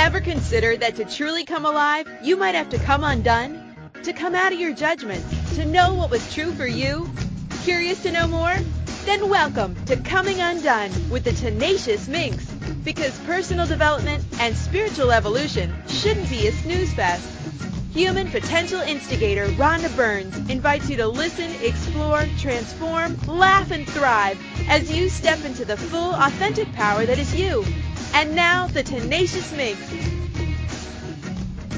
ever consider that to truly come alive, you might have to come undone? To come out of your judgments, to know what was true for you? Curious to know more? Then welcome to Coming Undone with the Tenacious Minx. Because personal development and spiritual evolution shouldn't be a snooze fest. Human potential instigator Rhonda Burns invites you to listen, explore, transform, laugh, and thrive as you step into the full, authentic power that is you. And now, the Tenacious Minx.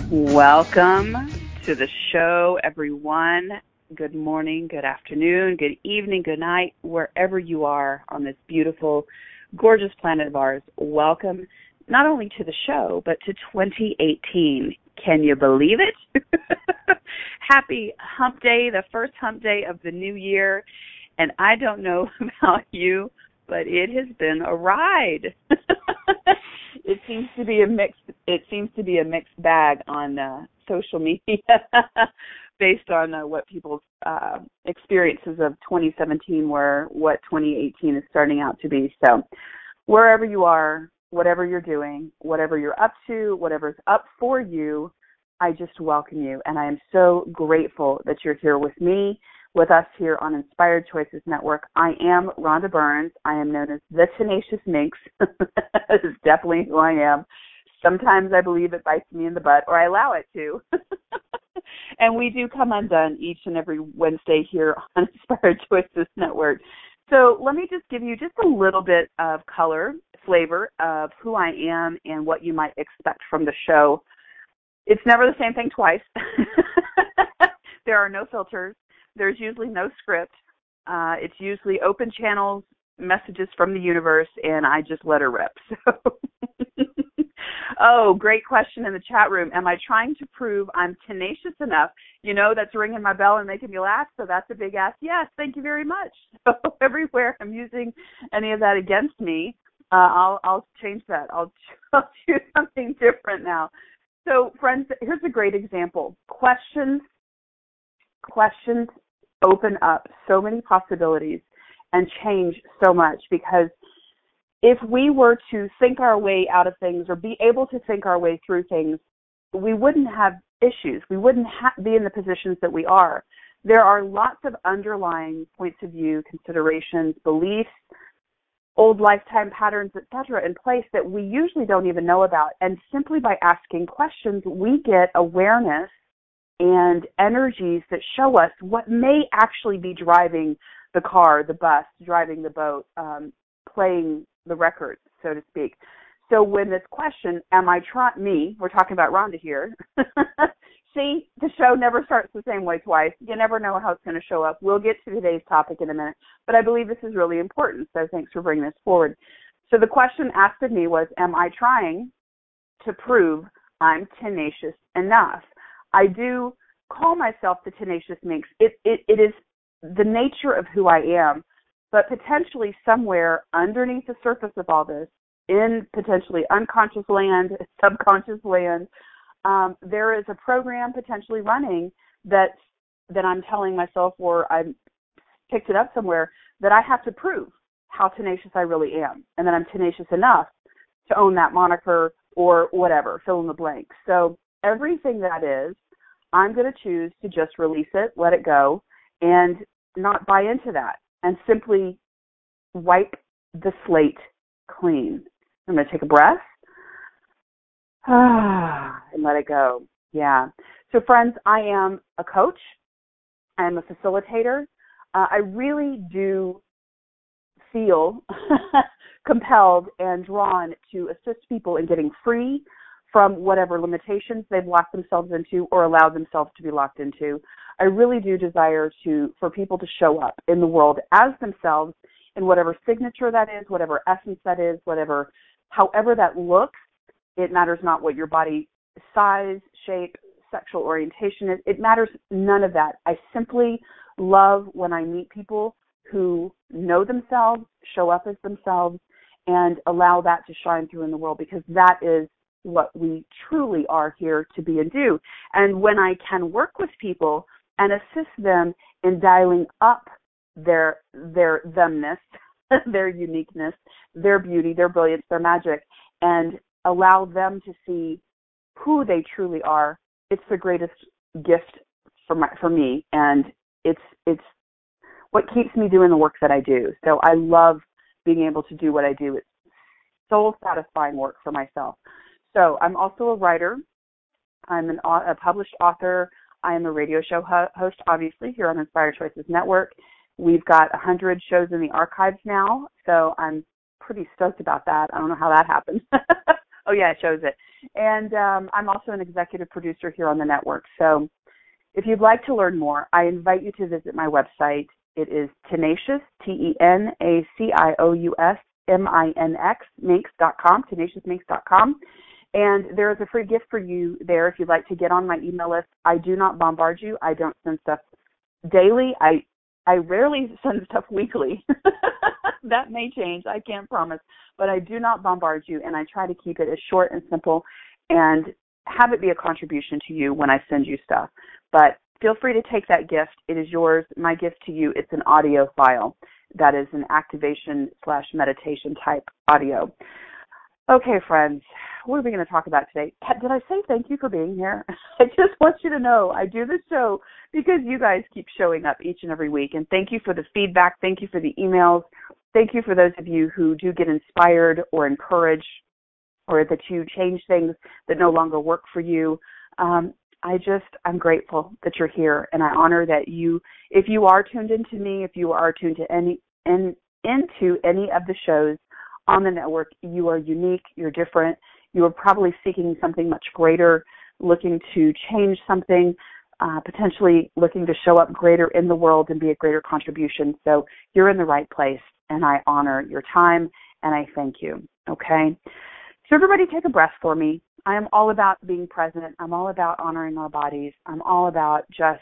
Welcome to the show, everyone. Good morning, good afternoon, good evening, good night, wherever you are on this beautiful, gorgeous planet of ours. Welcome not only to the show, but to 2018. Can you believe it? Happy hump day, the first hump day of the new year. And I don't know about you, but it has been a ride. It seems to be a mixed bag on social media based on what people's experiences of 2017 were, what 2018 is starting out to be. So wherever you are, whatever you're doing, whatever you're up to, whatever's up for you, I just welcome you. And I am so grateful that you're here with me, with us here on Inspired Choices Network. I am Rhonda Burns. I am known as the Tenacious Minx. This is definitely who I am. Sometimes I believe it bites me in the butt, or I allow it to. And we do come undone each and every Wednesday here on Inspired Choices Network. So let me just give you just a little bit of color, flavor of who I am and what you might expect from the show. It's never the same thing twice. There are no filters. There's usually no script. It's usually open channels, messages from the universe, and I just let her rip. So, oh, great question in the chat room. Am I trying to prove I'm tenacious enough? You know, that's ringing my bell and making me laugh, so that's a big ass. Yes, thank you very much. So everywhere I'm using any of that against me, I'll change that. I'll do something different now. So, friends, here's a great example. Questions open up so many possibilities and change so much, because if we were to think our way out of things or be able to think our way through things, we wouldn't have issues. We wouldn't be in the positions that we are. There are lots of underlying points of view, considerations, beliefs, old lifetime patterns, etc., in place that we usually don't even know about. And simply by asking questions, we get awareness and energies that show us what may actually be driving the car, the bus, driving the boat, playing the record, so to speak. So when this question, am I me, we're talking about Rhonda here. See, the show never starts the same way twice. You never know how it's going to show up. We'll get to today's topic in a minute, but I believe this is really important, so thanks for bringing this forward. So the question asked of me was, am I trying to prove I'm tenacious enough? I do call myself the Tenacious Minx. It is the nature of who I am, but potentially somewhere underneath the surface of all this, in potentially unconscious land, subconscious land, there is a program potentially running that I'm telling myself, or I picked it up somewhere, that I have to prove how tenacious I really am, and that I'm tenacious enough to own that moniker or whatever, fill in the blank. So everything that is, I'm going to choose to just release it, let it go, and not buy into that, and simply wipe the slate clean. I'm going to take a breath and let it go. Yeah. So, friends, I am a coach. I am a facilitator. I really do feel compelled and drawn to assist people in getting free from whatever limitations they've locked themselves into or allowed themselves to be locked into. I really do desire for people to show up in the world as themselves, in whatever signature that is, whatever essence that is, however that looks. It matters not what your body size, shape, sexual orientation is. It matters none of that. I simply love when I meet people who know themselves, show up as themselves, and allow that to shine through in the world, because that is what we truly are here to be and do. And when I can work with people and assist them in dialing up their themness, their uniqueness, their beauty, their brilliance, their magic, and allow them to see who they truly are. It's the greatest gift for me, and it's what keeps me doing the work that I do. So I love being able to do what I do. It's soul satisfying work for myself. So I'm also a writer. I'm a published author. I am a radio show host, obviously, here on Inspired Choices Network. We've got 100 shows in the archives now, so I'm pretty stoked about that. I don't know how that happened. Oh, yeah, it shows it. And I'm also an executive producer here on the network. So if you'd like to learn more, I invite you to visit my website. It is Tenacious, Tenacious Minx.com, TenaciousMinx.com. And there is a free gift for you there if you'd like to get on my email list. I do not bombard you. I don't send stuff daily. I rarely send stuff weekly. That may change. I can't promise. But I do not bombard you, and I try to keep it as short and simple and have it be a contribution to you when I send you stuff. But feel free to take that gift. It is yours. My gift to you, it's an audio file. That is an activation/meditation type audio. Okay, friends, what are we going to talk about today? Did I say thank you for being here? I just want you to know I do this show because you guys keep showing up each and every week. And thank you for the feedback. Thank you for the emails. Thank you for those of you who do get inspired or encouraged, or that you change things that no longer work for you. I'm grateful that you're here. And I honor that you, if you are tuned into me, if you are tuned to into any of the shows on the network, you are unique, you're different, you are probably seeking something much greater, looking to change something, potentially looking to show up greater in the world and be a greater contribution. So you're in the right place, and I honor your time, and I thank you, okay? So everybody take a breath for me. I am all about being present. I'm all about honoring our bodies. I'm all about just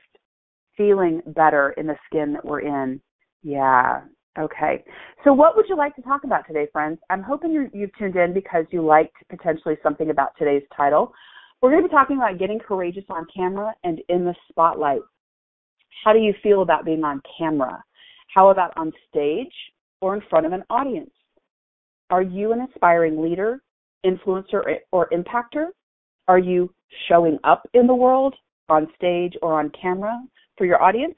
feeling better in the skin that we're in. Yeah. Okay, so what would you like to talk about today, friends? I'm hoping you've tuned in because you liked potentially something about today's title. We're going to be talking about getting courageous on camera and in the spotlight. How do you feel about being on camera? How about on stage or in front of an audience? Are you an inspiring leader, influencer, or impactor? Are you showing up in the world on stage or on camera for your audience?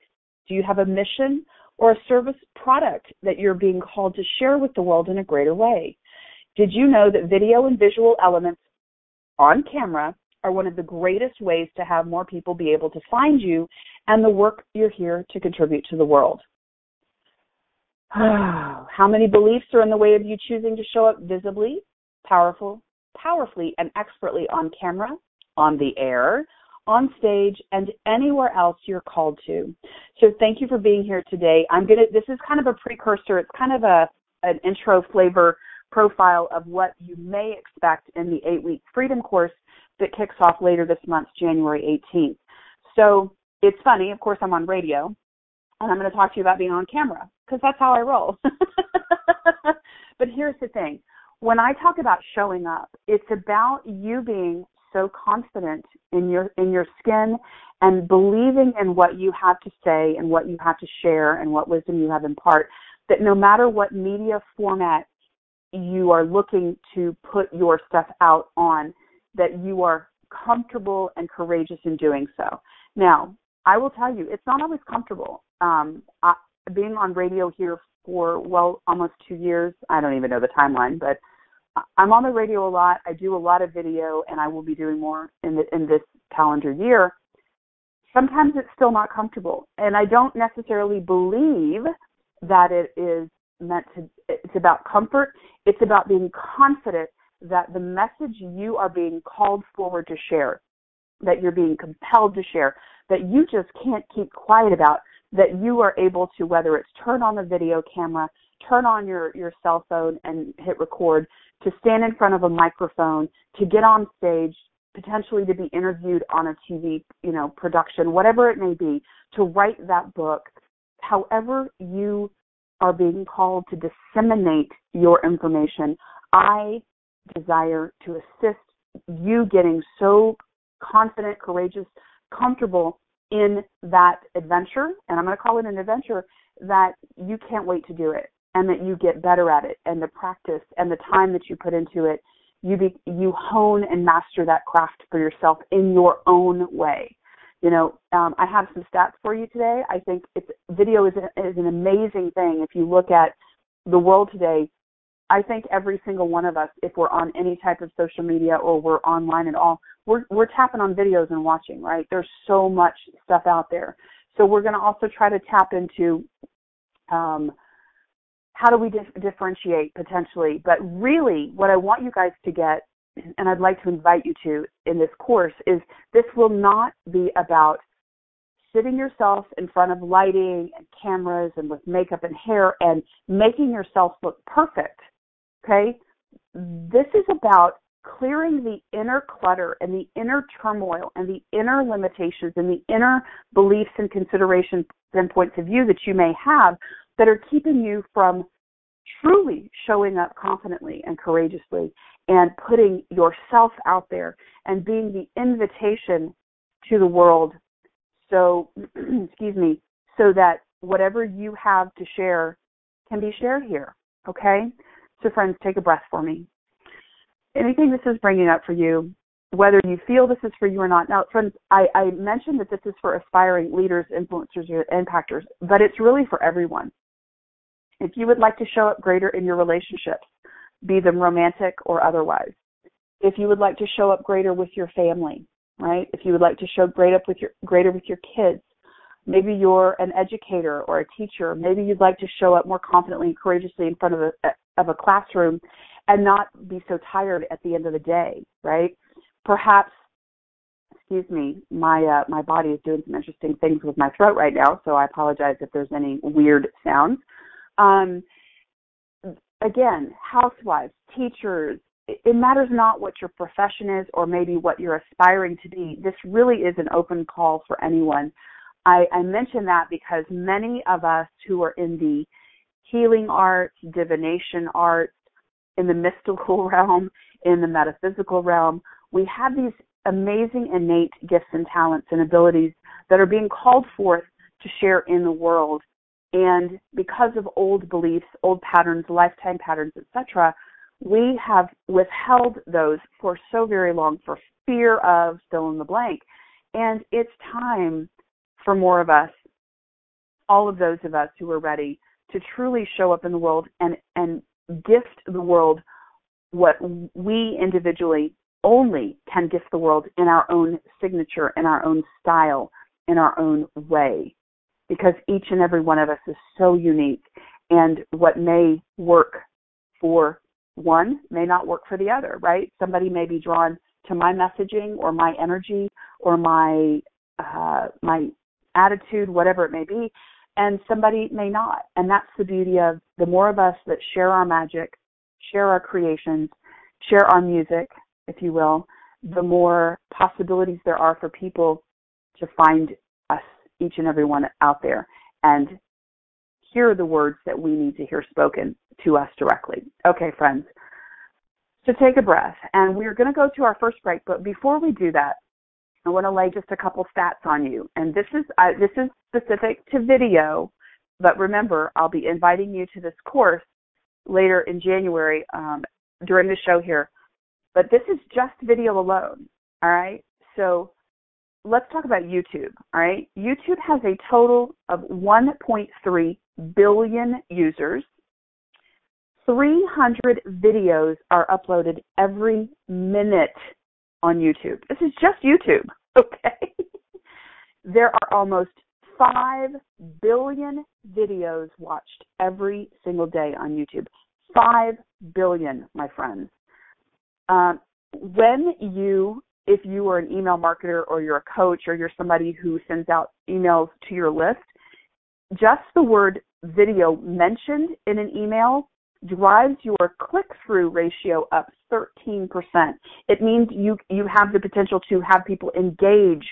Do you have a mission or a service product that you're being called to share with the world in a greater way? Did you know that video and visual elements on camera are one of the greatest ways to have more people be able to find you and the work you're here to contribute to the world? How many beliefs are in the way of you choosing to show up visibly, powerfully, and expertly on camera, on the air, on stage, and anywhere else you're called to? So thank you for being here today. This is kind of a precursor. It's kind of an intro flavor profile of what you may expect in the 8-week Freedom course that kicks off later this month, January 18th. So it's funny. Of course, I'm on radio, and I'm going to talk to you about being on camera because that's how I roll. But here's the thing. When I talk about showing up, it's about you being so confident in your skin and believing in what you have to say and what you have to share and what wisdom you have in part, that no matter what media format you are looking to put your stuff out on, that you are comfortable and courageous in doing so. Now, I will tell you, it's not always comfortable. Being on radio here for, almost 2 years, I don't even know the timeline, but I'm on the radio a lot. I do a lot of video, and I will be doing more in this calendar year. Sometimes it's still not comfortable, and I don't necessarily believe that it is meant to. It's about comfort. It's about being confident that the message you are being called forward to share, that you're being compelled to share, that you just can't keep quiet about, that you are able to, whether it's turn on the video camera, turn on your cell phone and hit record, to stand in front of a microphone, to get on stage, potentially to be interviewed on a TV, production, whatever it may be, to write that book. However you are being called to disseminate your information, I desire to assist you getting so confident, courageous, comfortable in that adventure, and I'm going to call it an adventure, that you can't wait to do it, and that you get better at it, and the practice and the time that you put into it you hone and master that craft for yourself in your own way. You know, I have some stats for you today. I think video is an amazing thing. If you look at the world today, I think every single one of us, if we're on any type of social media or we're online at all, we're tapping on videos and watching, right? There's so much stuff out there. So we're going to also try to tap into how do we differentiate potentially. But really what I want you guys to get, and I'd like to invite you to in this course, is this will not be about sitting yourself in front of lighting and cameras and with makeup and hair and making yourself look perfect, okay? This is about clearing the inner clutter and the inner turmoil and the inner limitations and the inner beliefs and considerations and points of view that you may have that are keeping you from truly showing up confidently and courageously and putting yourself out there and being the invitation to the world. So, excuse me, so that whatever you have to share can be shared here, okay? So, friends, take a breath for me. Anything this is bringing up for you, whether you feel this is for you or not. Now, friends, I mentioned that this is for aspiring leaders, influencers, or impactors, but it's really for everyone. If you would like to show up greater in your relationships, be them romantic or otherwise, if you would like to show up greater with your family, right? If you would like to show greater with your kids, maybe you're an educator or a teacher, maybe you'd like to show up more confidently and courageously in front of a classroom and not be so tired at the end of the day, right? Perhaps, excuse me, my body is doing some interesting things with my throat right now, so I apologize if there's any weird sounds. Again, housewives, teachers, it matters not what your profession is or maybe what you're aspiring to be. This really is an open call for anyone. I mention that because many of us who are in the healing arts, divination arts, in the mystical realm, in the metaphysical realm, we have these amazing innate gifts and talents and abilities that are being called forth to share in the world. And because of old beliefs, old patterns, lifetime patterns, etc., we have withheld those for so very long for fear of fill in the blank. And it's time for more of us, all of those of us who are ready to truly show up in the world and gift the world what we individually only can gift the world in our own signature, in our own style, in our own way. Because each and every one of us is so unique, and what may work for one may not work for the other, right? Somebody may be drawn to my messaging or my energy or my attitude, whatever it may be, and somebody may not. And that's the beauty of the more of us that share our magic, share our creations, share our music, if you will, the more possibilities there are for people to find us, each and every one out there, and hear the words that we need to hear spoken to us directly. Okay, friends. So take a breath, and we're going to go to our first break. But before we do that, I want to lay just a couple stats on you. And this is specific to video, but remember, I'll be inviting you to this course later in January during the show here. But this is just video alone. All right. So let's talk about YouTube, all right? YouTube has a total of 1.3 billion users. 300 videos are uploaded every minute on YouTube. This is just YouTube, okay? There are almost 5 billion videos watched every single day on YouTube. 5 billion, my friends. If you are an email marketer or you're a coach or you're somebody who sends out emails to your list, just the word video mentioned in an email drives your click-through ratio up 13%. It means you have the potential to have people engage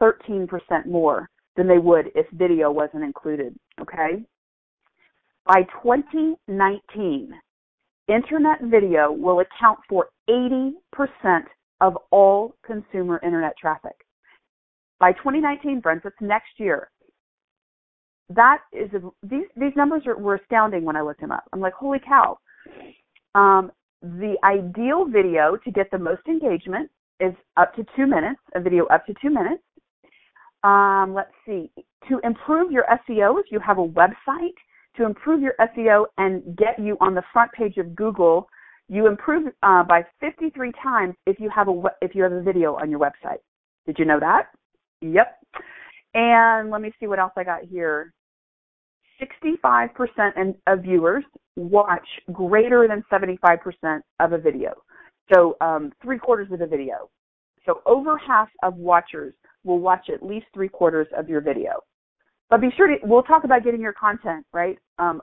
13% more than they would if video wasn't included, okay? By 2019, internet video will account for 80% of all consumer internet traffic. By 2019, friends, that's next year. That is these numbers were astounding when I looked them up. I'm like, holy cow. The ideal video to get the most engagement is up to 2 minutes, a video up to 2 minutes. Let's see, to improve your SEO, if you have a website, to improve your SEO and get you on the front page of Google, you improve by 53 times if you have a video on your website. Did you know that? Yep. And let me see what else I got here. 65% of viewers watch greater than 75% of a video. So 3/4 of a video. So over half of watchers will watch at least 3/4 of your video. But be sure to, we'll talk about getting your content, right,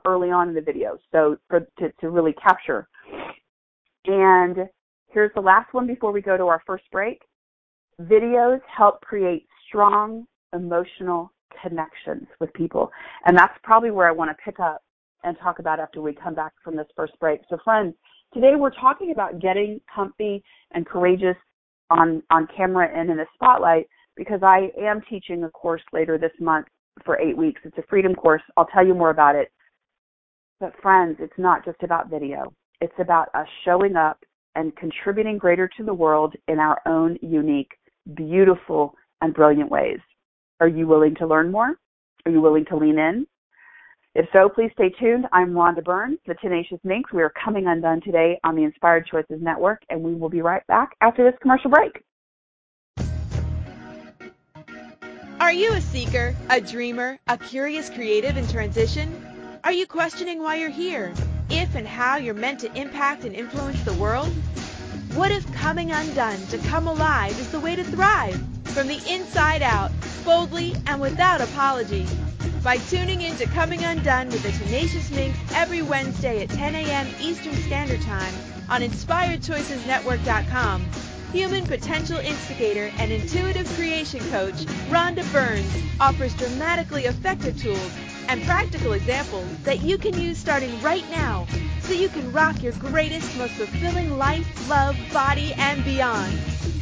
early on in the video, so to really capture. And here's the last one before we go to our first break. Videos help create strong emotional connections with people. And that's probably where I want to pick up and talk about after we come back from this first break. So friends, today we're talking about getting comfy and courageous on camera and in the spotlight, because I am teaching a course later this month for 8 weeks. It's a freedom course. I'll tell you more about it. But friends, it's not just about video. It's about us showing up and contributing greater to the world in our own unique, beautiful, and brilliant ways. Are you willing to learn more? Are you willing to lean in? If so, please stay tuned. I'm Rhonda Burns, the Tenacious Minx. We are coming undone today on the Inspired Choices Network, and we will be right back after this commercial break. Are you a seeker, a dreamer, a curious creative in transition? Are you questioning why you're here, if and how you're meant to impact and influence the world? What if coming undone to come alive is the way to thrive, from the inside out, boldly and without apology? By tuning in to Coming Undone with the Tenacious Minx every Wednesday at 10 a.m. Eastern Standard Time on InspiredChoicesNetwork.com. Human potential instigator and intuitive creation coach Rhonda Burns offers dramatically effective tools and practical examples that you can use starting right now, so you can rock your greatest, most fulfilling life, love, body, and beyond.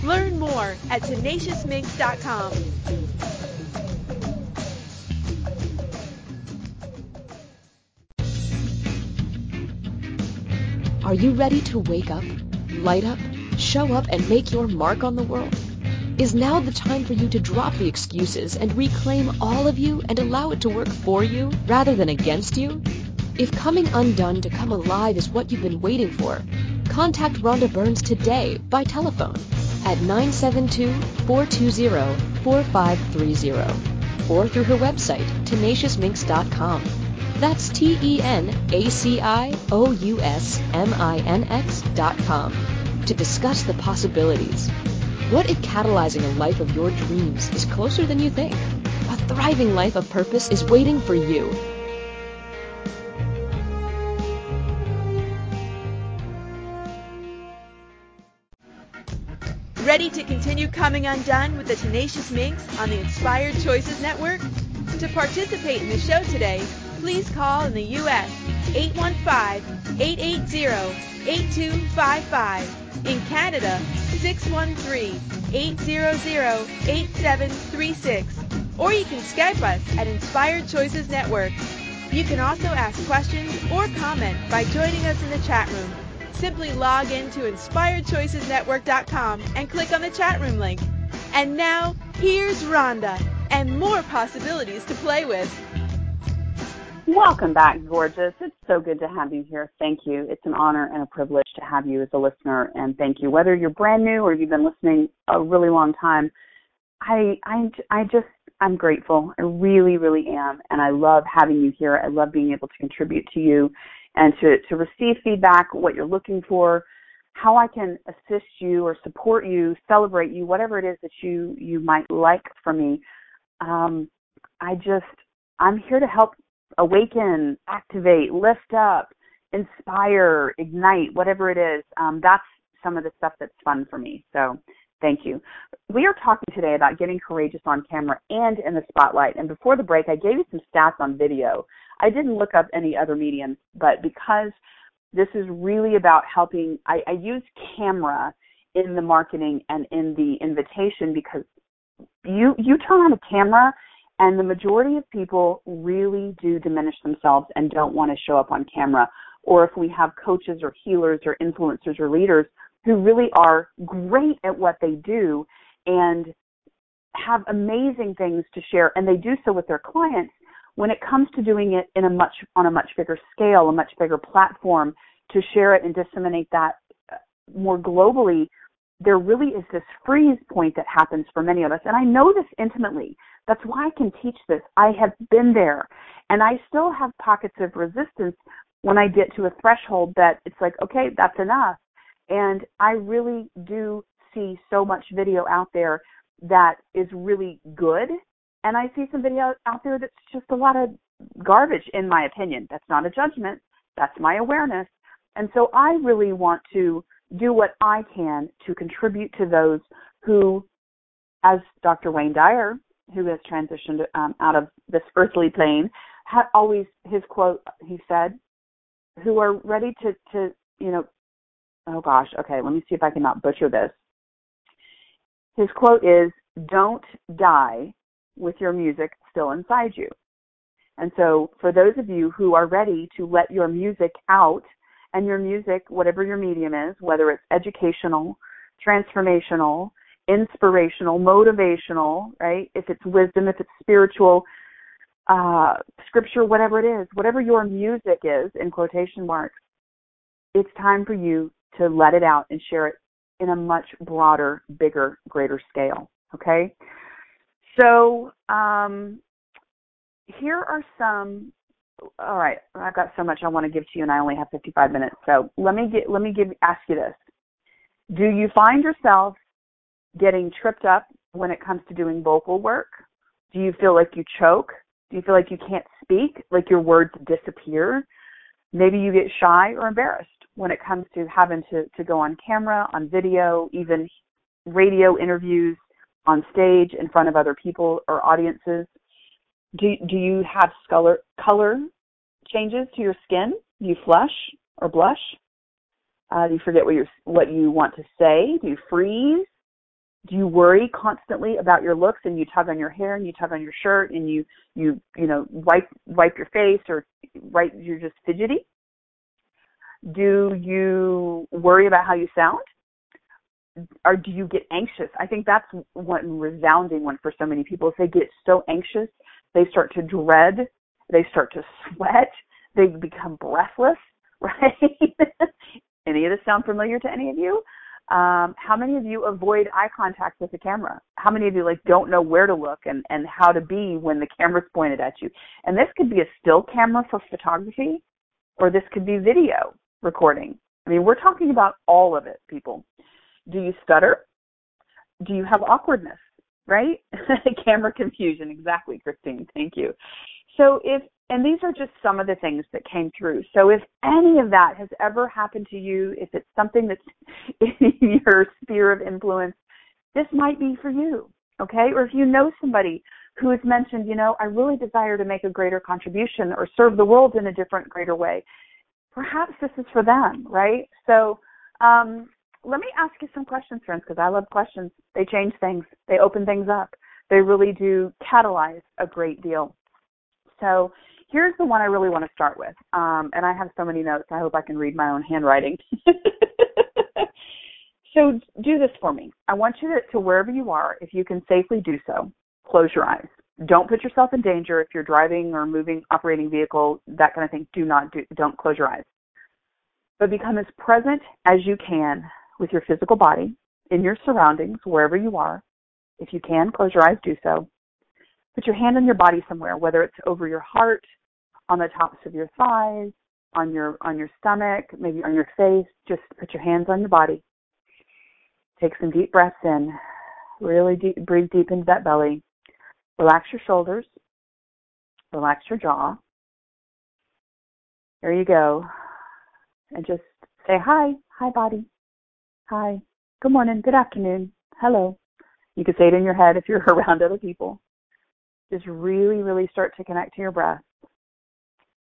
Learn more at tenaciousminx.com. Are you ready to wake up, light up, show up, and make your mark on the world? Is now the time for you to drop the excuses and reclaim all of you and allow it to work for you rather than against you? If coming undone to come alive is what you've been waiting for, contact Rhonda Burns today by telephone at 972-420-4530 or through her website, tenaciousminx.com. That's TenaciousMinx.com. to discuss the possibilities. What if catalyzing a life of your dreams is closer than you think? A thriving life of purpose is waiting for you. Ready to continue Coming Undone with the Tenacious Minx on the Inspired Choices Network? To participate in the show today, please call in the U.S. 815-880-8255. In Canada, 613-800-8736. Or you can Skype us at Inspired Choices Network. You can also ask questions or comment by joining us in the chat room. Simply log in to InspiredChoicesNetwork.com and click on the chat room link. And now, here's Rhonda and more possibilities to play with. Welcome back, gorgeous. It's so good to have you here. Thank you. It's an honor and a privilege to have you as a listener, and thank you. Whether you're brand new or you've been listening a really long time, I'm grateful. I really, really am, and I love having you here. I love being able to contribute to you and to receive feedback, what you're looking for, how I can assist you or support you, celebrate you, whatever it is that you might like from me. I'm here to help awaken, activate, lift up, inspire, ignite, whatever it is. That's some of the stuff that's fun for me. So thank you. We are talking today about getting courageous on camera and in the spotlight. And before the break, I gave you some stats on video. I didn't look up any other mediums, but because this is really about helping, I use camera in the marketing and in the invitation, because you turn on a camera, and the majority of people really do diminish themselves and don't want to show up on camera. or if we have coaches or healers or influencers or leaders who really are great at what they do and have amazing things to share, and they do so with their clients, when it comes to doing it in on a much bigger scale, a much bigger platform, to share it and disseminate that more globally, there really is this freeze point that happens for many of us. And I know this intimately. That's why I can teach this. I have been there, and I still have pockets of resistance when I get to a threshold that it's like, okay, that's enough. And I really do see so much video out there that is really good, and I see some video out there that's just a lot of garbage, in my opinion. That's not a judgment. That's my awareness. And so I really want to do what I can to contribute to those who, as Dr. Wayne Dyer, who has transitioned out of this earthly plane, had always his quote, he said, who are ready to, you know, oh gosh, okay, let me see if I can not butcher this. His quote is, "Don't die with your music still inside you." And so for those of you who are ready to let your music out, and your music, whatever your medium is, whether it's educational, transformational, inspirational, motivational, right? If it's wisdom, if it's spiritual, scripture, whatever it is, whatever your music is, in quotation marks, it's time for you to let it out and share it in a much broader, bigger, greater scale, okay? So here are some... All right, I've got so much I want to give to you, and I only have 55 minutes. So ask you this: do you find yourself getting tripped up when it comes to doing vocal work? Do you feel like you choke? Do you feel like you can't speak? Like your words disappear? Maybe you get shy or embarrassed when it comes to having to go on camera, on video, even radio interviews, on stage in front of other people or audiences. Do you have color changes to your skin? Do you flush or blush? Do you forget what you want to say? Do you freeze? Do you worry constantly about your looks, and you tug on your hair and you tug on your shirt and you wipe your face, or right, you're just fidgety? Do you worry about how you sound? Or do you get anxious? I think that's one resounding one for so many people. If they get so anxious, they start to dread, they start to sweat, they become breathless, right? Any of this sound familiar to any of you? How many of you avoid eye contact with the camera? How many of you don't know where to look and how to be when the camera's pointed at you? And this could be a still camera for photography, or this could be video recording. I mean, we're talking about all of it, people. Do you stutter? Do you have awkwardness? Right? Camera confusion. Exactly, Christine. Thank you. So and these are just some of the things that came through. So if any of that has ever happened to you, if it's something that's in your sphere of influence, this might be for you, okay? Or if you know somebody who has mentioned, I really desire to make a greater contribution or serve the world in a different, greater way, perhaps this is for them, right? So, let me ask you some questions, friends, because I love questions. They change things. They open things up. They really do catalyze a great deal. So here's the one I really want to start with. And I have so many notes. I hope I can read my own handwriting. So do this for me. I want you to wherever you are, if you can safely do so, close your eyes. Don't put yourself in danger if you're driving or moving, operating vehicle, that kind of thing. Don't close your eyes. But become as present as you can with your physical body, in your surroundings, wherever you are. If you can, close your eyes, do so. Put your hand on your body somewhere, whether it's over your heart, on the tops of your thighs, on your stomach, maybe on your face. Just put your hands on your body. Take some deep breaths in. Really deep, breathe deep into that belly. Relax your shoulders. Relax your jaw. There you go. And just say, hi, body. Hi, good morning, good afternoon, hello. You can say it in your head if you're around other people. Just really, really start to connect to your breath.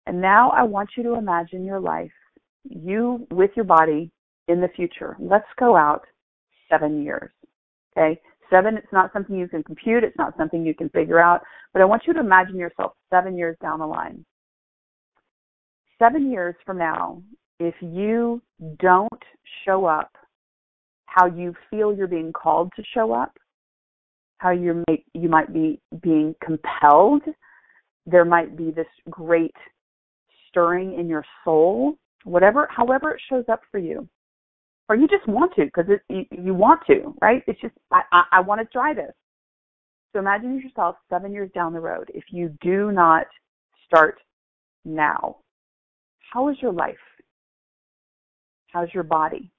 And now I want you to imagine your life, you with your body in the future. Let's go out 7 years, okay? 7, it's not something you can compute, it's not something you can figure out, but I want you to imagine yourself 7 years down the line. 7 years from now, if you don't show up how you feel you're being called to show up, how you might be being compelled, there might be this great stirring in your soul, whatever, however it shows up for you. Or you just want to, because you want to, right? It's just, I want to try this. So imagine yourself 7 years down the road. If you do not start now, how is your life? How's your body?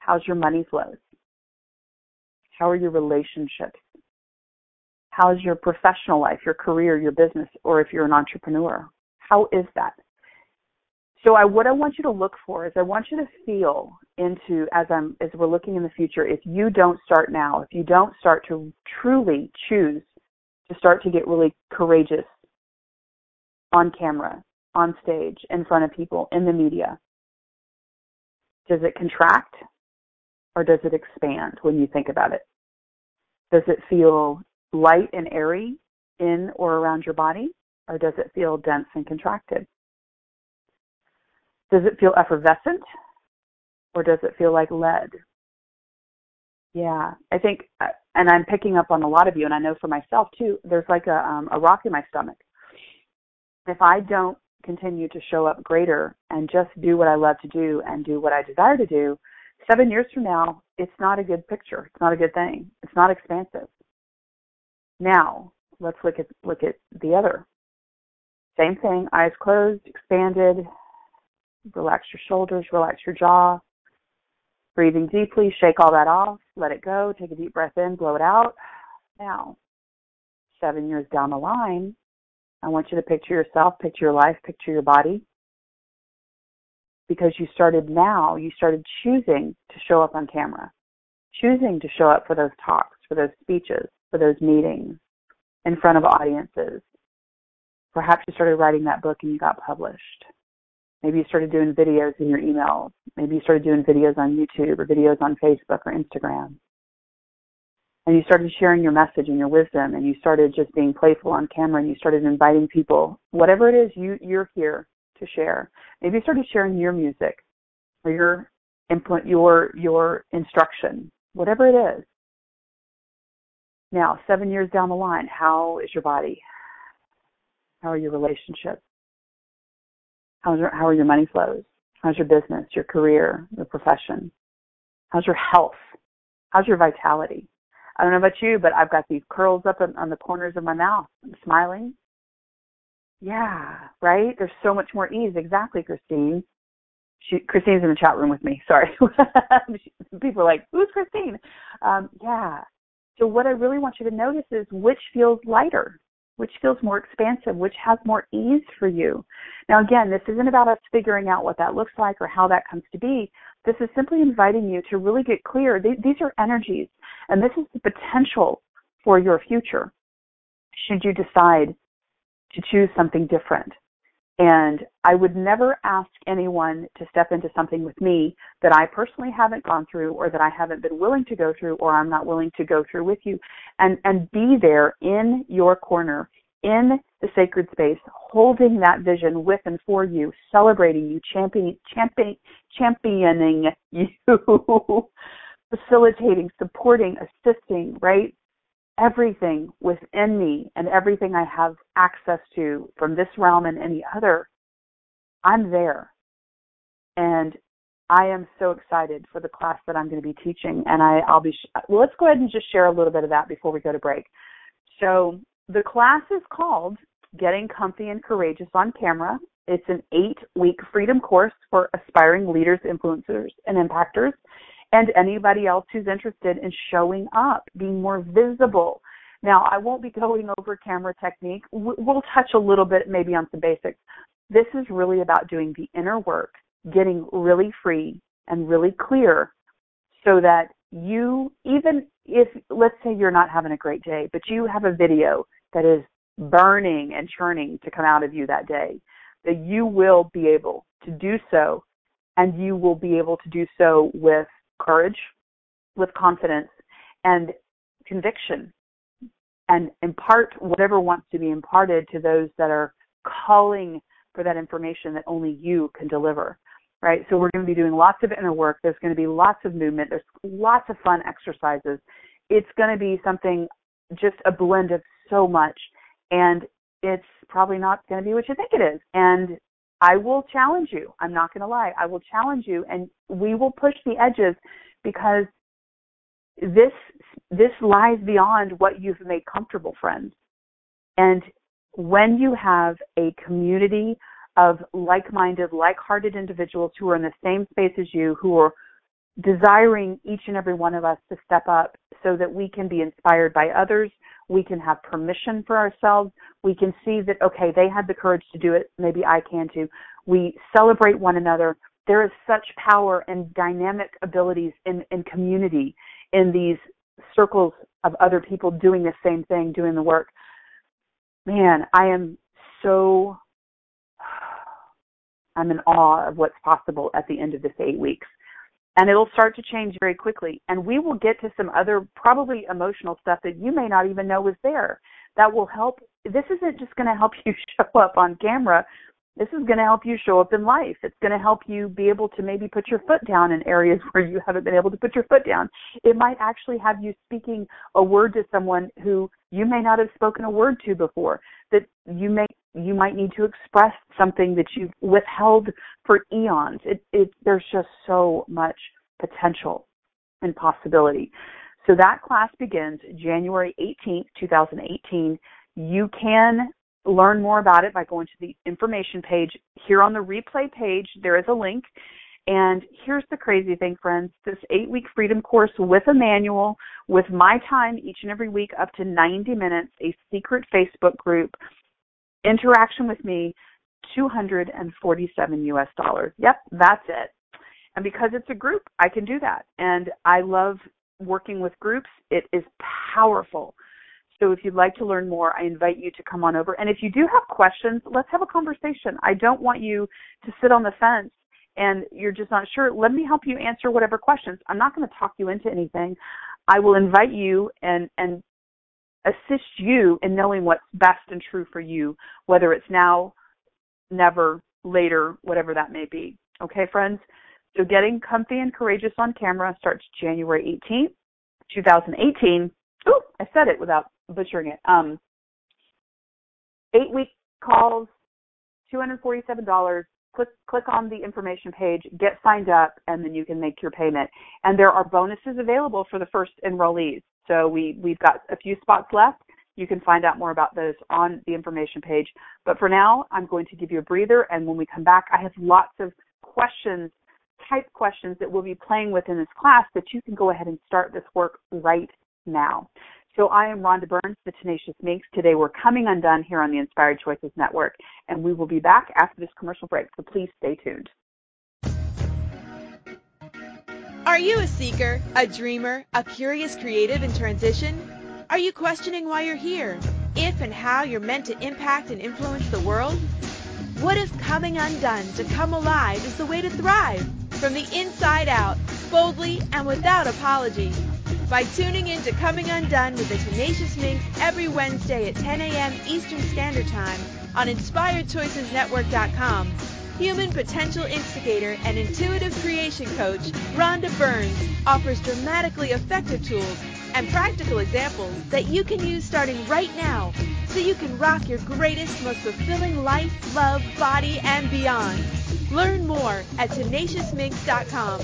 How's your money flows? How are your relationships? How's your professional life, your career, your business, or if you're an entrepreneur? How is that? So what I want you to look for is I want you to feel into, as we're looking in the future, if you don't start now, if you don't start to truly choose to start to get really courageous on camera, on stage, in front of people, in the media, does it contract or does it expand when you think about it? Does it feel light and airy in or around your body, or does it feel dense and contracted? Does it feel effervescent, or does it feel like lead? Yeah, I think, and I'm picking up on a lot of you, and I know for myself too, there's like a rock in my stomach. If I don't continue to show up greater and just do what I love to do and do what I desire to do, 7 years from now, it's not a good picture. It's not a good thing. It's not expansive. Now, let's look at the other. Same thing, eyes closed, expanded, relax your shoulders, relax your jaw, breathing deeply, shake all that off, let it go, take a deep breath in, blow it out. Now, 7 years down the line, I want you to picture yourself, picture your life, picture your body. Because you started now, you started choosing to show up on camera, choosing to show up for those talks, for those speeches, for those meetings, in front of audiences. Perhaps you started writing that book and you got published. Maybe you started doing videos in your email. Maybe you started doing videos on YouTube or videos on Facebook or Instagram. And you started sharing your message and your wisdom, and you started just being playful on camera, and you started inviting people. Whatever it is, you're here to share. Maybe you started sharing your music or your instruction, whatever it is. Now, 7 years down the line, how is your body? How are your relationships? How are your money flows? How's your business, your career, your profession? How's your health? How's your vitality? I don't know about you, but I've got these curls up on the corners of my mouth. I'm smiling. Yeah, right? There's so much more ease. Exactly, Christine. Christine's in the chat room with me. Sorry. People are like, who's Christine? Yeah. So what I really want you to notice is which feels lighter, which feels more expansive, which has more ease for you. Now, again, this isn't about us figuring out what that looks like or how that comes to be. This is simply inviting you to really get clear. These are energies, and this is the potential for your future should you decide to choose something different. And I would never ask anyone to step into something with me that I personally haven't gone through or that I haven't been willing to go through or I'm not willing to go through with you and be there in your corner, in the sacred space, holding that vision with and for you, celebrating you, championing you, facilitating, supporting, assisting, right? Everything within me and everything I have access to from this realm and any other, I'm there. And I am so excited for the class that I'm going to be teaching. And I'll be, well, let's go ahead and just share a little bit of that before we go to break. So the class is called Getting Comfy and Courageous on Camera. It's an 8-week freedom course for aspiring leaders, influencers, and impactors. And anybody else who's interested in showing up, being more visible. Now, I won't be going over camera technique. We'll touch a little bit maybe on some basics. This is really about doing the inner work, getting really free and really clear so that you, even if, let's say you're not having a great day, but you have a video that is burning and churning to come out of you that day, that you will be able to do so, and you will be able to do so with courage, with confidence, and conviction, and impart whatever wants to be imparted to those that are calling for that information that only you can deliver, right? So we're going to be doing lots of inner work. There's going to be lots of movement. There's lots of fun exercises. It's going to be something, just a blend of so much, and it's probably not going to be what you think it is. And I will challenge you. I'm not going to lie. I will challenge you, and we will push the edges, because this lies beyond what you've made comfortable, friends. And when you have a community of like-minded, like-hearted individuals who are in the same space as you, who are desiring each and every one of us to step up so that we can be inspired by others, we can have permission for ourselves, we can see that, okay, they had the courage to do it, maybe I can too. We celebrate one another. There is such power and dynamic abilities in community, in these circles of other people doing the same thing, doing the work. Man, I am so, I'm in awe of what's possible at the end of this 8 weeks. And it'll start to change very quickly. And we will get to some other probably emotional stuff that you may not even know was there. That will help. This isn't just going to help you show up on camera. This is going to help you show up in life. It's going to help you be able to maybe put your foot down in areas where you haven't been able to put your foot down. It might actually have you speaking a word to someone who you may not have spoken a word to before, that you might need to express something that you've withheld for eons. There's just so much potential and possibility. So that class begins January 18th, 2018. You can learn more about it by going to the information page. Here on the replay page, there is a link. And here's the crazy thing, friends. This 8-week freedom course with a manual, with my time each and every week up to 90 minutes, a secret Facebook group, interaction with me, $247. Yep, that's it. And because it's a group, I can do that. And I love working with groups. It is powerful. So if you'd like to learn more, I invite you to come on over. And if you do have questions, let's have a conversation. I don't want you to sit on the fence and you're just not sure. Let me help you answer whatever questions. I'm not going to talk you into anything. I will invite you and assist you in knowing what's best and true for you, whether it's now, never, later, whatever that may be. Okay, friends? So getting comfy and courageous on camera starts January 18th, 2018. Ooh, I said it without butchering it. 8-week calls, $247. Click on the information page, get signed up, and then you can make your payment. And there are bonuses available for the first enrollees. So we've got a few spots left. You can find out more about those on the information page. But for now, I'm going to give you a breather. And when we come back, I have lots of questions, type questions that we'll be playing with in this class that you can go ahead and start this work right now. So I am Rhonda Burns, the Tenacious Minx. Today we're Coming Undone here on the Inspired Choices Network. And we will be back after this commercial break. So please stay tuned. Are you a seeker, a dreamer, a curious creative in transition? Are you questioning why you're here? If and how you're meant to impact and influence the world? What if coming undone to come alive is the way to thrive? From the inside out, boldly and without apology. By tuning in to Coming Undone with the Tenacious Minx every Wednesday at 10 a.m. Eastern Standard Time on InspiredChoicesNetwork.com. Human potential instigator and intuitive creation coach, Rhonda Burns, offers dramatically effective tools and practical examples that you can use starting right now so you can rock your greatest, most fulfilling life, love, body, and beyond. Learn more at tenaciousminx.com.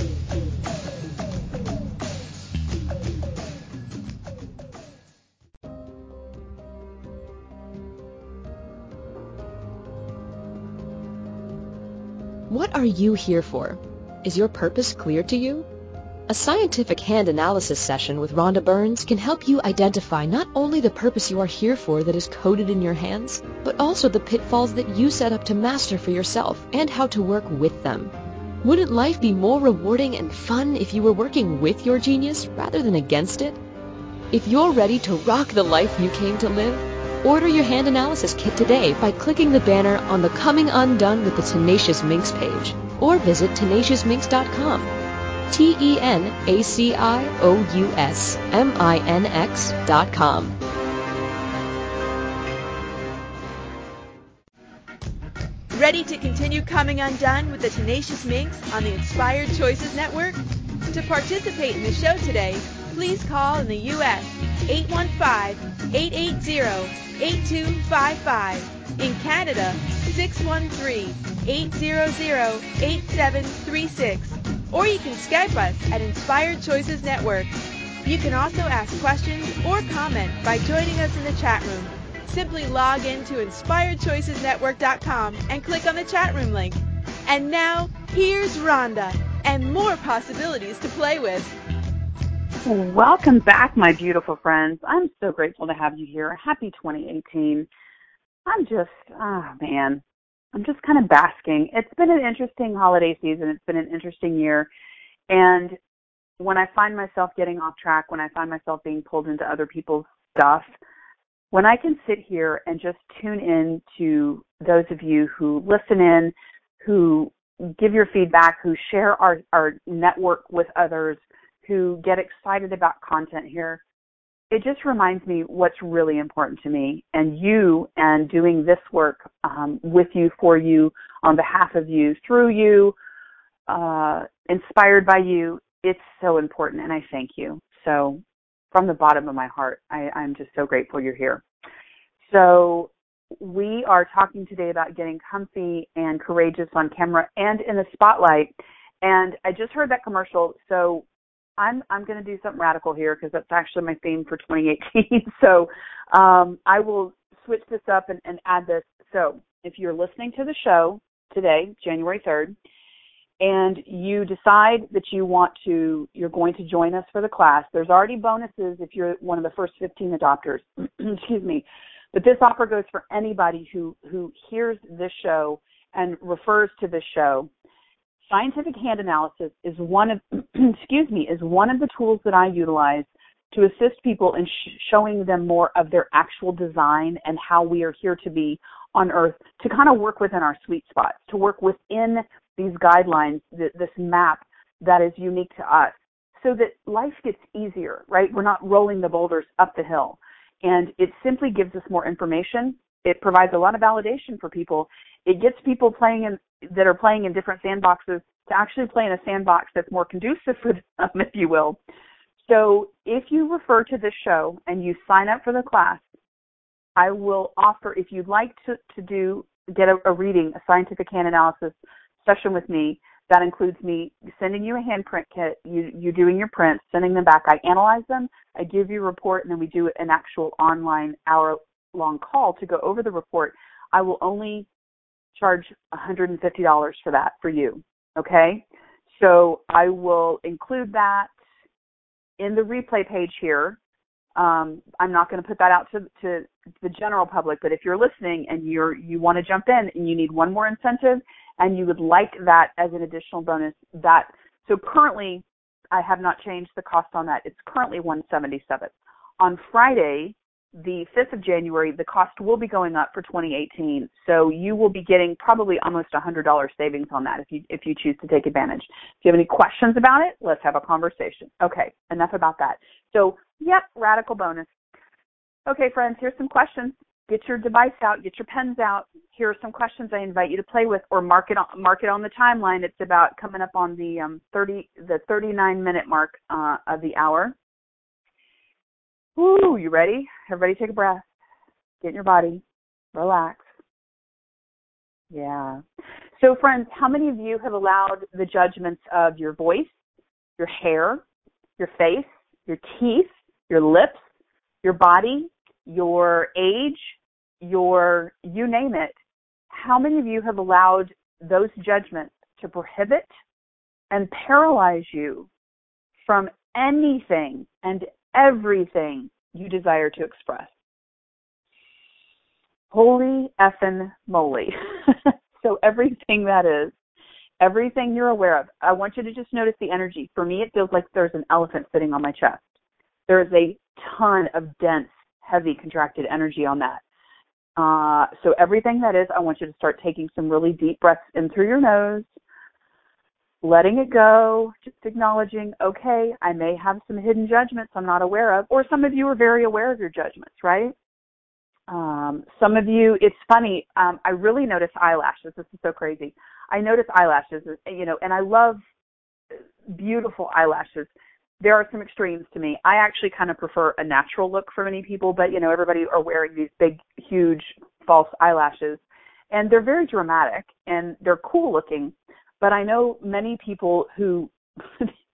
What are you here for? Is your purpose clear to you? A scientific hand analysis session with Rhonda Burns can help you identify not only the purpose you are here for that is coded in your hands, but also the pitfalls that you set up to master for yourself and how to work with them. Wouldn't life be more rewarding and fun if you were working with your genius rather than against it? If you're ready to rock the life you came to live, order your hand analysis kit today by clicking the banner on the Coming Undone with the Tenacious Minx page, or visit tenaciousminx.com. TENACIOUSMINX.com. Ready to continue Coming Undone with the Tenacious Minx on the Inspired Choices Network? To participate in the show today, please call in the U.S. 815-880-8255. In Canada, 613-800-8736. Or you can Skype us at Inspired Choices Network. You can also ask questions or comment by joining us in the chat room. Simply log in to InspiredChoicesNetwork.com and click on the chat room link. And now, here's Rhonda and more possibilities to play with. Welcome back, my beautiful friends. I'm so grateful to have you here. Happy 2018. I'm just kind of basking. It's been an interesting holiday season. It's been an interesting year. And when I find myself getting off track, when I find myself being pulled into other people's stuff, when I can sit here and just tune in to those of you who listen in, who give your feedback, who share our network with others, who get excited about content here, it just reminds me what's really important to me and you, and doing this work with you, for you, on behalf of you, through you, inspired by you. It's so important, and I thank you. So from the bottom of my heart, I'm just so grateful you're here. So we are talking today about getting comfy and courageous on camera and in the spotlight. And I just heard that commercial, so I'm going to do something radical here because that's actually my theme for 2018. So I will switch this up and add this. So if you're listening to the show today, January 3rd, and you decide that you're going to join us for the class, there's already bonuses if you're one of the first 15 adopters. Excuse me. But this offer goes for anybody who hears this show and refers to this show. Scientific hand analysis is one of the tools that I utilize to assist people in showing them more of their actual design and how we are here to be on Earth, to kind of work within our sweet spots, to work within these guidelines, this map that is unique to us, so that life gets easier, right? We're not rolling the boulders up the hill. And it simply gives us more information. It provides a lot of validation for people. It gets people that are playing in different sandboxes to actually play in a sandbox that's more conducive for them, if you will. So if you refer to this show and you sign up for the class, I will offer, if you'd like to get a reading, a scientific hand analysis session with me, that includes me sending you a handprint kit, you doing your prints, sending them back. I analyze them, I give you a report, and then we do an actual online hour-long call to go over the report. I will only charge $150 for that for you, okay? So I will include that in the replay page here. I'm not going to put that out to the general public, but if you're listening and you want to jump in and you need one more incentive and you would like that as an additional bonus, so currently I have not changed the cost on that. It's currently $177. On Friday, the 5th of January, the cost will be going up for 2018. So you will be getting probably almost $100 savings on that if you choose to take advantage. If you have any questions about it, let's have a conversation. Okay, enough about that. So, yep, radical bonus. Okay, friends, here's some questions. Get your device out. Get your pens out. Here are some questions I invite you to play with, or mark it on the timeline. It's about coming up on the 39-minute mark of the hour. Ooh, you ready? Everybody take a breath. Get in your body. Relax. Yeah. So, friends, how many of you have allowed the judgments of your voice, your hair, your face, your teeth, your lips, your body, your age, your you name it? How many of you have allowed those judgments to prohibit and paralyze you from anything and everything you desire to express? Holy effing moly. So everything that is, everything you're aware of. I want you to just notice the energy. For me, it feels like there's an elephant sitting on my chest. There is a ton of dense, heavy, contracted energy on that. So everything that is, I want you to start taking some really deep breaths in through your nose, letting it go, just acknowledging, okay, I may have some hidden judgments I'm not aware of, or some of you are very aware of your judgments, right? Some of you, it's funny, I really notice eyelashes. This is so crazy. I notice eyelashes, you know, and I love beautiful eyelashes. There are some extremes to me. I actually kind of prefer a natural look for many people, but, you know, everybody are wearing these big, huge, false eyelashes. And they're very dramatic, and they're cool looking. But I know many people who,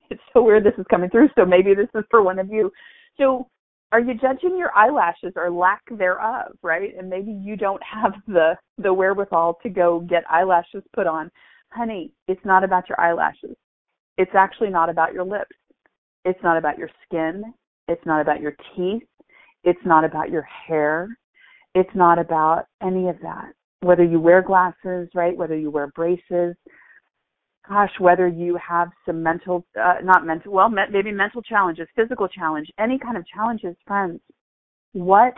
it's so weird this is coming through, so maybe this is for one of you. So are you judging your eyelashes or lack thereof, right? And maybe you don't have the wherewithal to go get eyelashes put on. Honey, it's not about your eyelashes. It's actually not about your lips. It's not about your skin. It's not about your teeth. It's not about your hair. It's not about any of that. Whether you wear glasses, right? Whether you wear braces, gosh, whether you have some maybe mental challenges, physical challenge, any kind of challenges, friends, what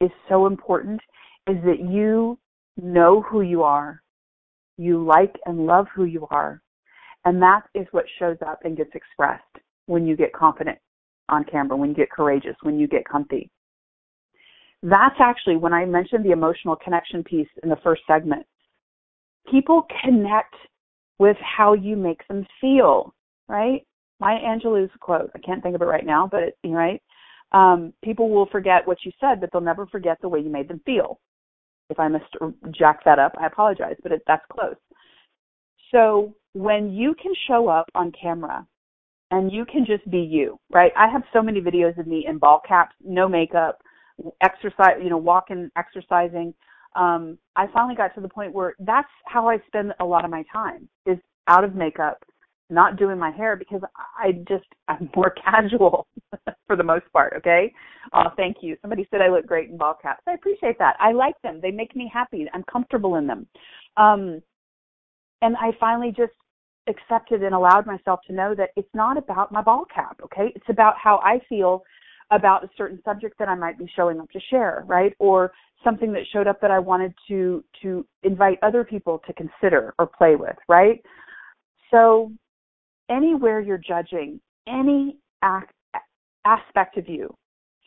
is so important is that you know who you are. You like and love who you are. And that is what shows up and gets expressed when you get confident on camera, when you get courageous, when you get comfy. That's actually when I mentioned the emotional connection piece in the first segment. People connect with how you make them feel, right? Maya Angelou's quote, I can't think of it right now, but right? People will forget what you said, but they'll never forget the way you made them feel. If I jack that up, I apologize, but that's close. So when you can show up on camera and you can just be you, right? I have so many videos of me in ball caps, no makeup, exercise, you know, walking, exercising. I finally got to the point where that's how I spend a lot of my time, is out of makeup, not doing my hair, because I'm more casual for the most part, okay? Thank you. Somebody said I look great in ball caps. I appreciate that. I like them. They make me happy. I'm comfortable in them. And I finally just accepted and allowed myself to know that it's not about my ball cap, okay? It's about how I feel about a certain subject that I might be showing up to share, right? Or something that showed up that I wanted to invite other people to consider or play with, right? So anywhere you're judging, any aspect of you,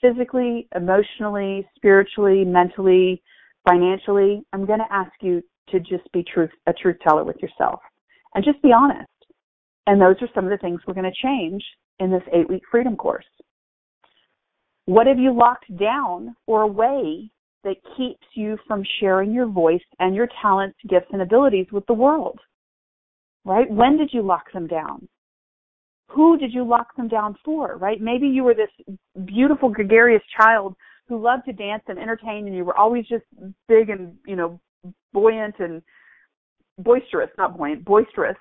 physically, emotionally, spiritually, mentally, financially, I'm going to ask you to just be a truth teller with yourself and just be honest. And those are some of the things we're going to change in this 8-week freedom course. What have you locked down or away that keeps you from sharing your voice and your talents, gifts, and abilities with the world, right? When did you lock them down? Who did you lock them down for, right? Maybe you were this beautiful, gregarious child who loved to dance and entertain, and you were always just big and, you know, buoyant and boisterous, not buoyant, boisterous.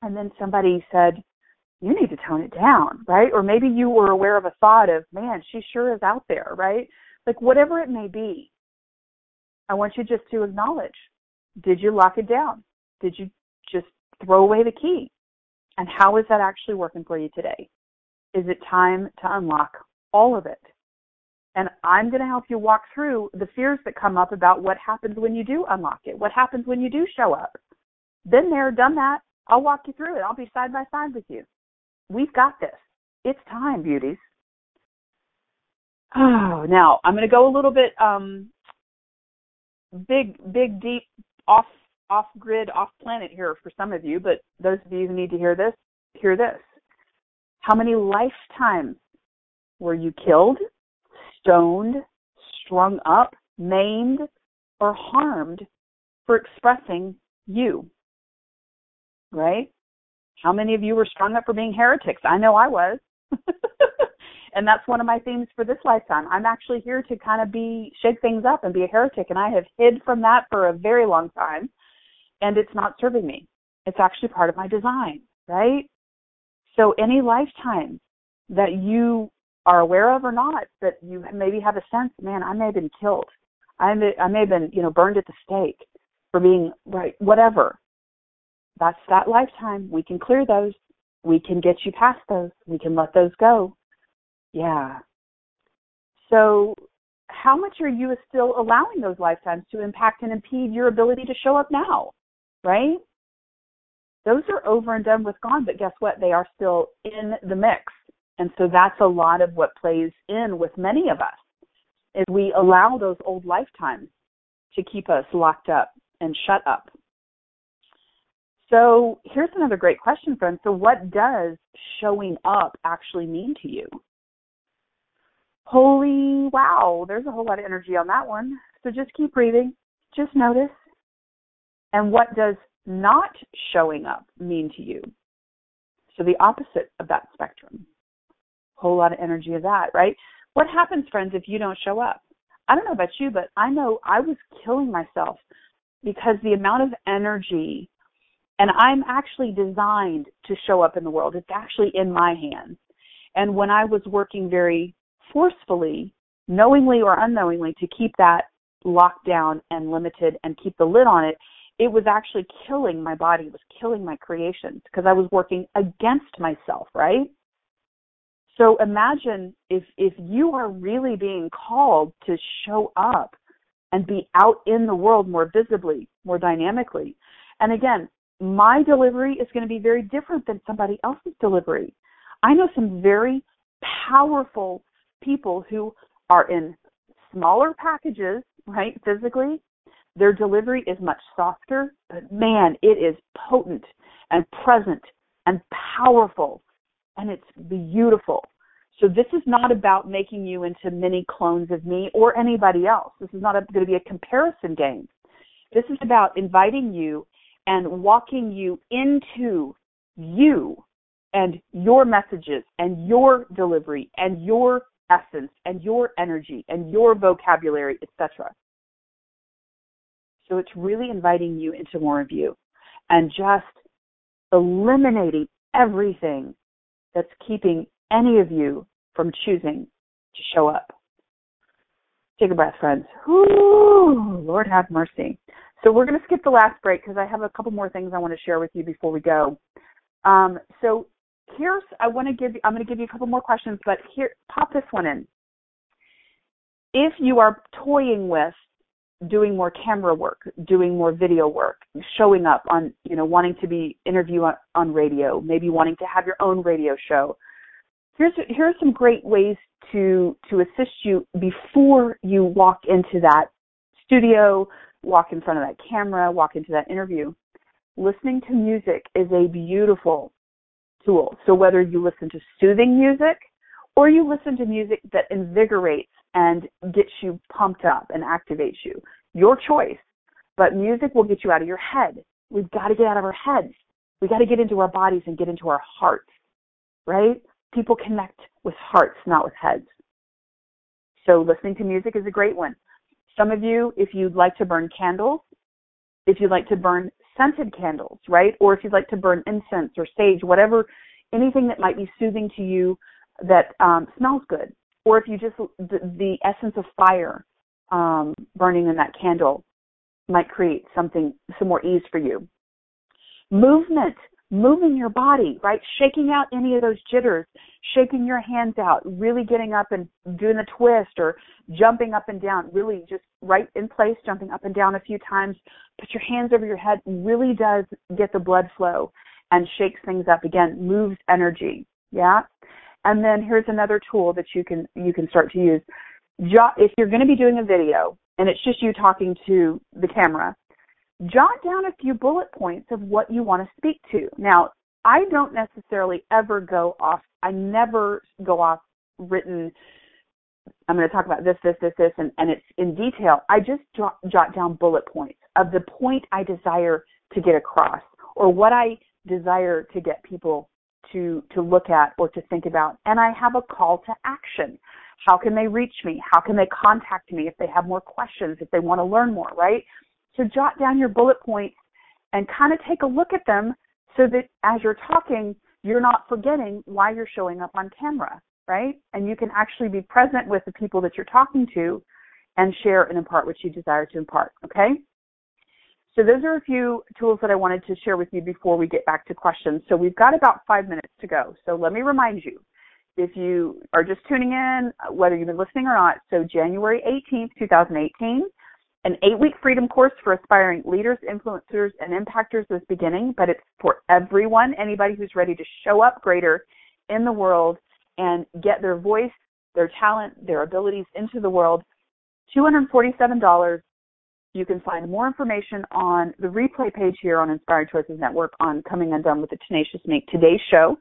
And then somebody said, you need to tone it down, right? Or maybe you were aware of a thought of, man, she sure is out there, right? Like whatever it may be, I want you just to acknowledge, did you lock it down? Did you just throw away the key? And how is that actually working for you today? Is it time to unlock all of it? And I'm going to help you walk through the fears that come up about what happens when you do unlock it, what happens when you do show up. Been there, done that. I'll walk you through it. I'll be side by side with you. We've got this. It's time, beauties. Oh, now I'm going to go a little bit big, deep, off grid, off planet here for some of you. But those of you who need to hear this. How many lifetimes were you killed, stoned, strung up, maimed, or harmed for expressing you? Right? How many of you were strung up for being heretics? I know I was. And that's one of my themes for this lifetime. I'm actually here to kind of shake things up and be a heretic. And I have hid from that for a very long time. And it's not serving me. It's actually part of my design, right? So any lifetime that you are aware of or not, that you maybe have a sense, man, I may have been killed. I may have been, you know, burned at the stake for being, right, whatever. That's that lifetime. We can clear those. We can get you past those. We can let those go. Yeah. So how much are you still allowing those lifetimes to impact and impede your ability to show up now, right? Those are over and done with, gone, but guess what? They are still in the mix. And so that's a lot of what plays in with many of us. is we allow those old lifetimes to keep us locked up and shut up. So here's another great question, friends. So what does showing up actually mean to you? Holy wow, there's a whole lot of energy on that one. So just keep breathing. Just notice. And what does not showing up mean to you? So the opposite of that spectrum. Whole lot of energy of that, right? What happens, friends, if you don't show up? I don't know about you, but I know I was killing myself because the amount of energy, and I'm actually designed to show up in the world. It's actually in my hands. And when I was working very forcefully, knowingly or unknowingly, to keep that locked down and limited and keep the lid on it, it was actually killing my body. It was killing my creations because I was working against myself, right? So imagine if you are really being called to show up and be out in the world more visibly, more dynamically. And again, my delivery is going to be very different than somebody else's delivery. I know some very powerful people who are in smaller packages, right, physically. Their delivery is much softer, but man, it is potent and present and powerful, and it's beautiful. So this is not about making you into mini clones of me or anybody else. This is not going to be a comparison game. This is about inviting you and walking you into you and your messages and your delivery and your essence and your energy and your vocabulary, etc. So it's really inviting you into more of you and just eliminating everything that's keeping any of you from choosing to show up. Take a breath, friends. Ooh, Lord have mercy. So we're going to skip the last break because I have a couple more things I want to share with you before we go. I'm going to give you a couple more questions, but here, pop this one in. If you are toying with doing more camera work, doing more video work, showing up on, wanting to be interviewed on radio, maybe wanting to have your own radio show, here are some great ways to assist you before you walk into that studio, walk in front of that camera, walk into that interview. Listening to music is a beautiful tool. So whether you listen to soothing music or you listen to music that invigorates and gets you pumped up and activates you. Your choice. But music will get you out of your head. We've got to get out of our heads. We've got to get into our bodies and get into our hearts, right? People connect with hearts, not with heads. So listening to music is a great one. Some of you, if you'd like to burn candles, if you'd like to burn scented candles, right? Or if you'd like to burn incense or sage, whatever, anything that might be soothing to you that smells good. Or if you just, the essence of fire burning in that candle might create some more ease for you. Movement, moving your body, right? Shaking out any of those jitters, shaking your hands out, really getting up and doing a twist or jumping up and down, really just right in place, jumping up and down a few times. Put your hands over your head, really does get the blood flow and shakes things up. Again, moves energy, yeah? And then here's another tool that you can start to use. If you're going to be doing a video and it's just you talking to the camera, jot down a few bullet points of what you want to speak to. Now, I don't necessarily ever go off. I never go off written. I'm going to talk about this, and it's in detail. I just jot down bullet points of the point I desire to get across or what I desire to get people to look at or to think about. And I have a call to action. How can they reach me? How can they contact me if they have more questions, if they want to learn more, right? So jot down your bullet points and kind of take a look at them so that as you're talking, you're not forgetting why you're showing up on camera, right? And you can actually be present with the people that you're talking to and share and impart what you desire to impart, okay? So those are a few tools that I wanted to share with you before we get back to questions. So we've got about 5 minutes to go. So let me remind you, if you are just tuning in, whether you've been listening or not, so January 18th, 2018, an 8-week freedom course for aspiring leaders, influencers, and impactors is beginning, but it's for everyone, anybody who's ready to show up greater in the world and get their voice, their talent, their abilities into the world $247. You can find more information on the replay page here on Inspired Choices Network on Coming Undone with the Tenacious Minx, today's show,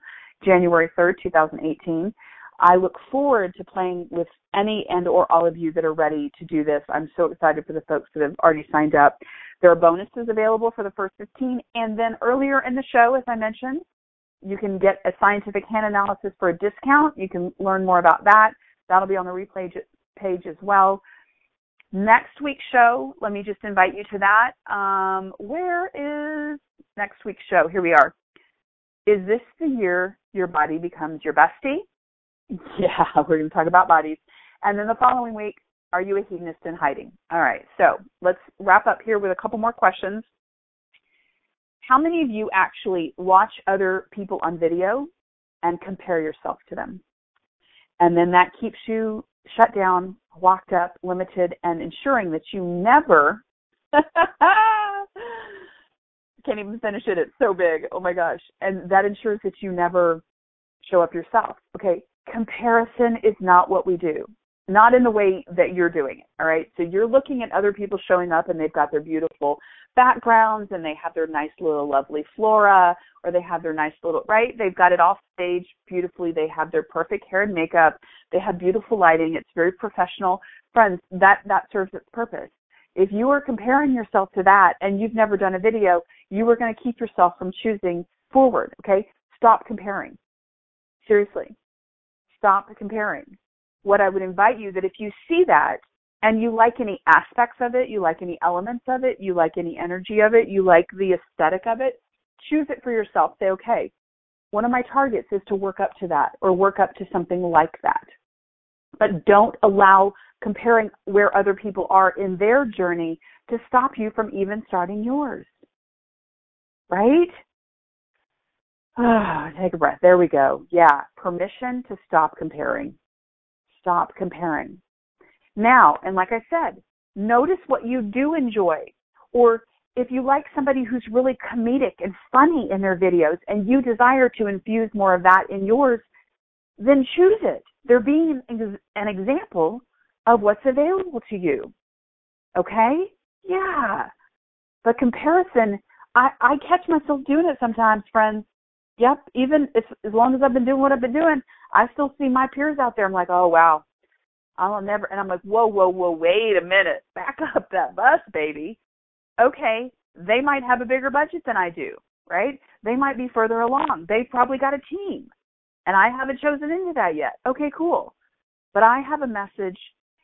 January 3rd, 2018. I look forward to playing with any and or all of you that are ready to do this. I'm so excited for the folks that have already signed up. There are bonuses available for the first 15. And then earlier in the show, as I mentioned, you can get a scientific hand analysis for a discount. You can learn more about that. That'll be on the replay page as well. Next week's show, let me just invite you to that. Where is next week's show? Here we are. Is this the year your body becomes your bestie? Yeah, we're going to talk about bodies. And then the following week, are you a hedonist in hiding? All right, so let's wrap up here with a couple more questions. How many of you actually watch other people on video and compare yourself to them? And then that keeps you shut down, locked up, limited, and ensuring that you never can't even finish it. It's so big. Oh, my gosh. And that ensures that you never show up yourself. Okay. Comparison is not what we do, not in the way that you're doing it, all right? So you're looking at other people showing up, and they've got their beautiful backgrounds, and they have their nice little lovely flora, or they have their nice little, right? They've got it off stage beautifully. They have their perfect hair and makeup. They have beautiful lighting. It's very professional. Friends, that serves its purpose. If you are comparing yourself to that and you've never done a video, you are going to keep yourself from choosing forward, okay? Stop comparing. Seriously. Stop comparing. What I would invite you that if you see that and you like any aspects of it, you like any elements of it, you like any energy of it, you like the aesthetic of it, choose it for yourself. Say, okay, one of my targets is to work up to that or work up to something like that. But don't allow comparing where other people are in their journey to stop you from even starting yours. Right? Oh, take a breath. There we go. Yeah. Permission to stop comparing. Stop comparing. Now, and like I said, notice what you do enjoy. Or if you like somebody who's really comedic and funny in their videos and you desire to infuse more of that in yours, then choose it. They're being an example of what's available to you. Okay? Yeah. But comparison, I catch myself doing it sometimes, friends. Yep, even as long as I've been doing what I've been doing, I still see my peers out there. I'm like, oh, wow, I'll never. And I'm like, whoa, wait a minute. Back up that bus, baby. Okay, they might have a bigger budget than I do, right? They might be further along. They've probably got a team, and I haven't chosen into that yet. Okay, cool. But I have a message,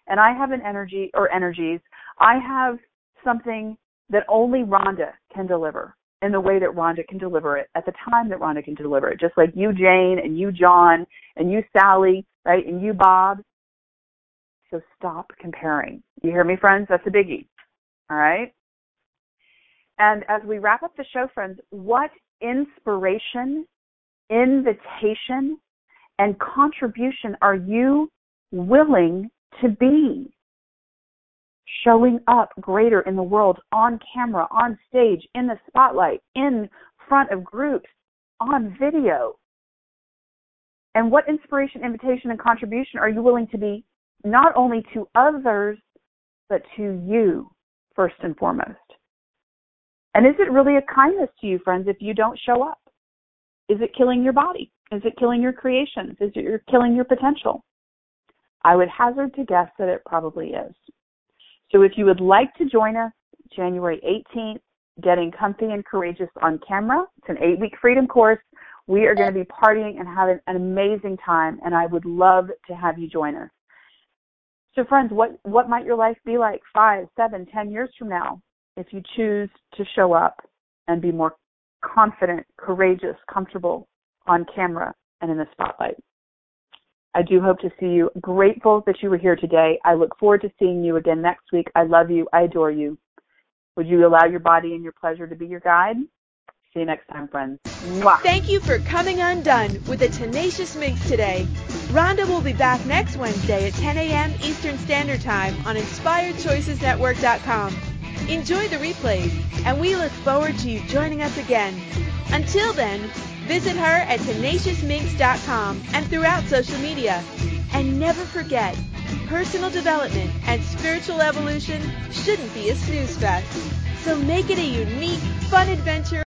and I have an energy or energies. I have something that only Rhonda can deliver. In the way that Rhonda can deliver it, at the time that Rhonda can deliver it, just like you, Jane, and you, John, and you, Sally, right, and you, Bob. So stop comparing. You hear me, friends? That's a biggie, all right? And as we wrap up the show, friends, what inspiration, invitation, and contribution are you willing to be? Showing up greater in the world, on camera, on stage, in the spotlight, in front of groups, on video. And what inspiration, invitation, and contribution are you willing to be not only to others, but to you first and foremost? And is it really a kindness to you, friends, if you don't show up? Is it killing your body? Is it killing your creations? Is it killing your potential? I would hazard to guess that it probably is. So if you would like to join us January 18th, Getting Comfy and Courageous on Camera, it's an 8-week freedom course. We are going to be partying and having an amazing time, and I would love to have you join us. So, friends, what might your life be like 5, 7, 10 years from now if you choose to show up and be more confident, courageous, comfortable on camera and in the spotlight? I do hope to see you. Grateful that you were here today. I look forward to seeing you again next week. I love you. I adore you. Would you allow your body and your pleasure to be your guide? See you next time, friends. Mwah. Thank you for coming undone with the Tenacious Minx today. Rhonda will be back next Wednesday at 10 a.m. Eastern Standard Time on InspiredChoicesNetwork.com. Enjoy the replays, and we look forward to you joining us again. Until then, visit her at tenaciousminx.com and throughout social media. And never forget, personal development and spiritual evolution shouldn't be a snooze fest. So make it a unique, fun adventure.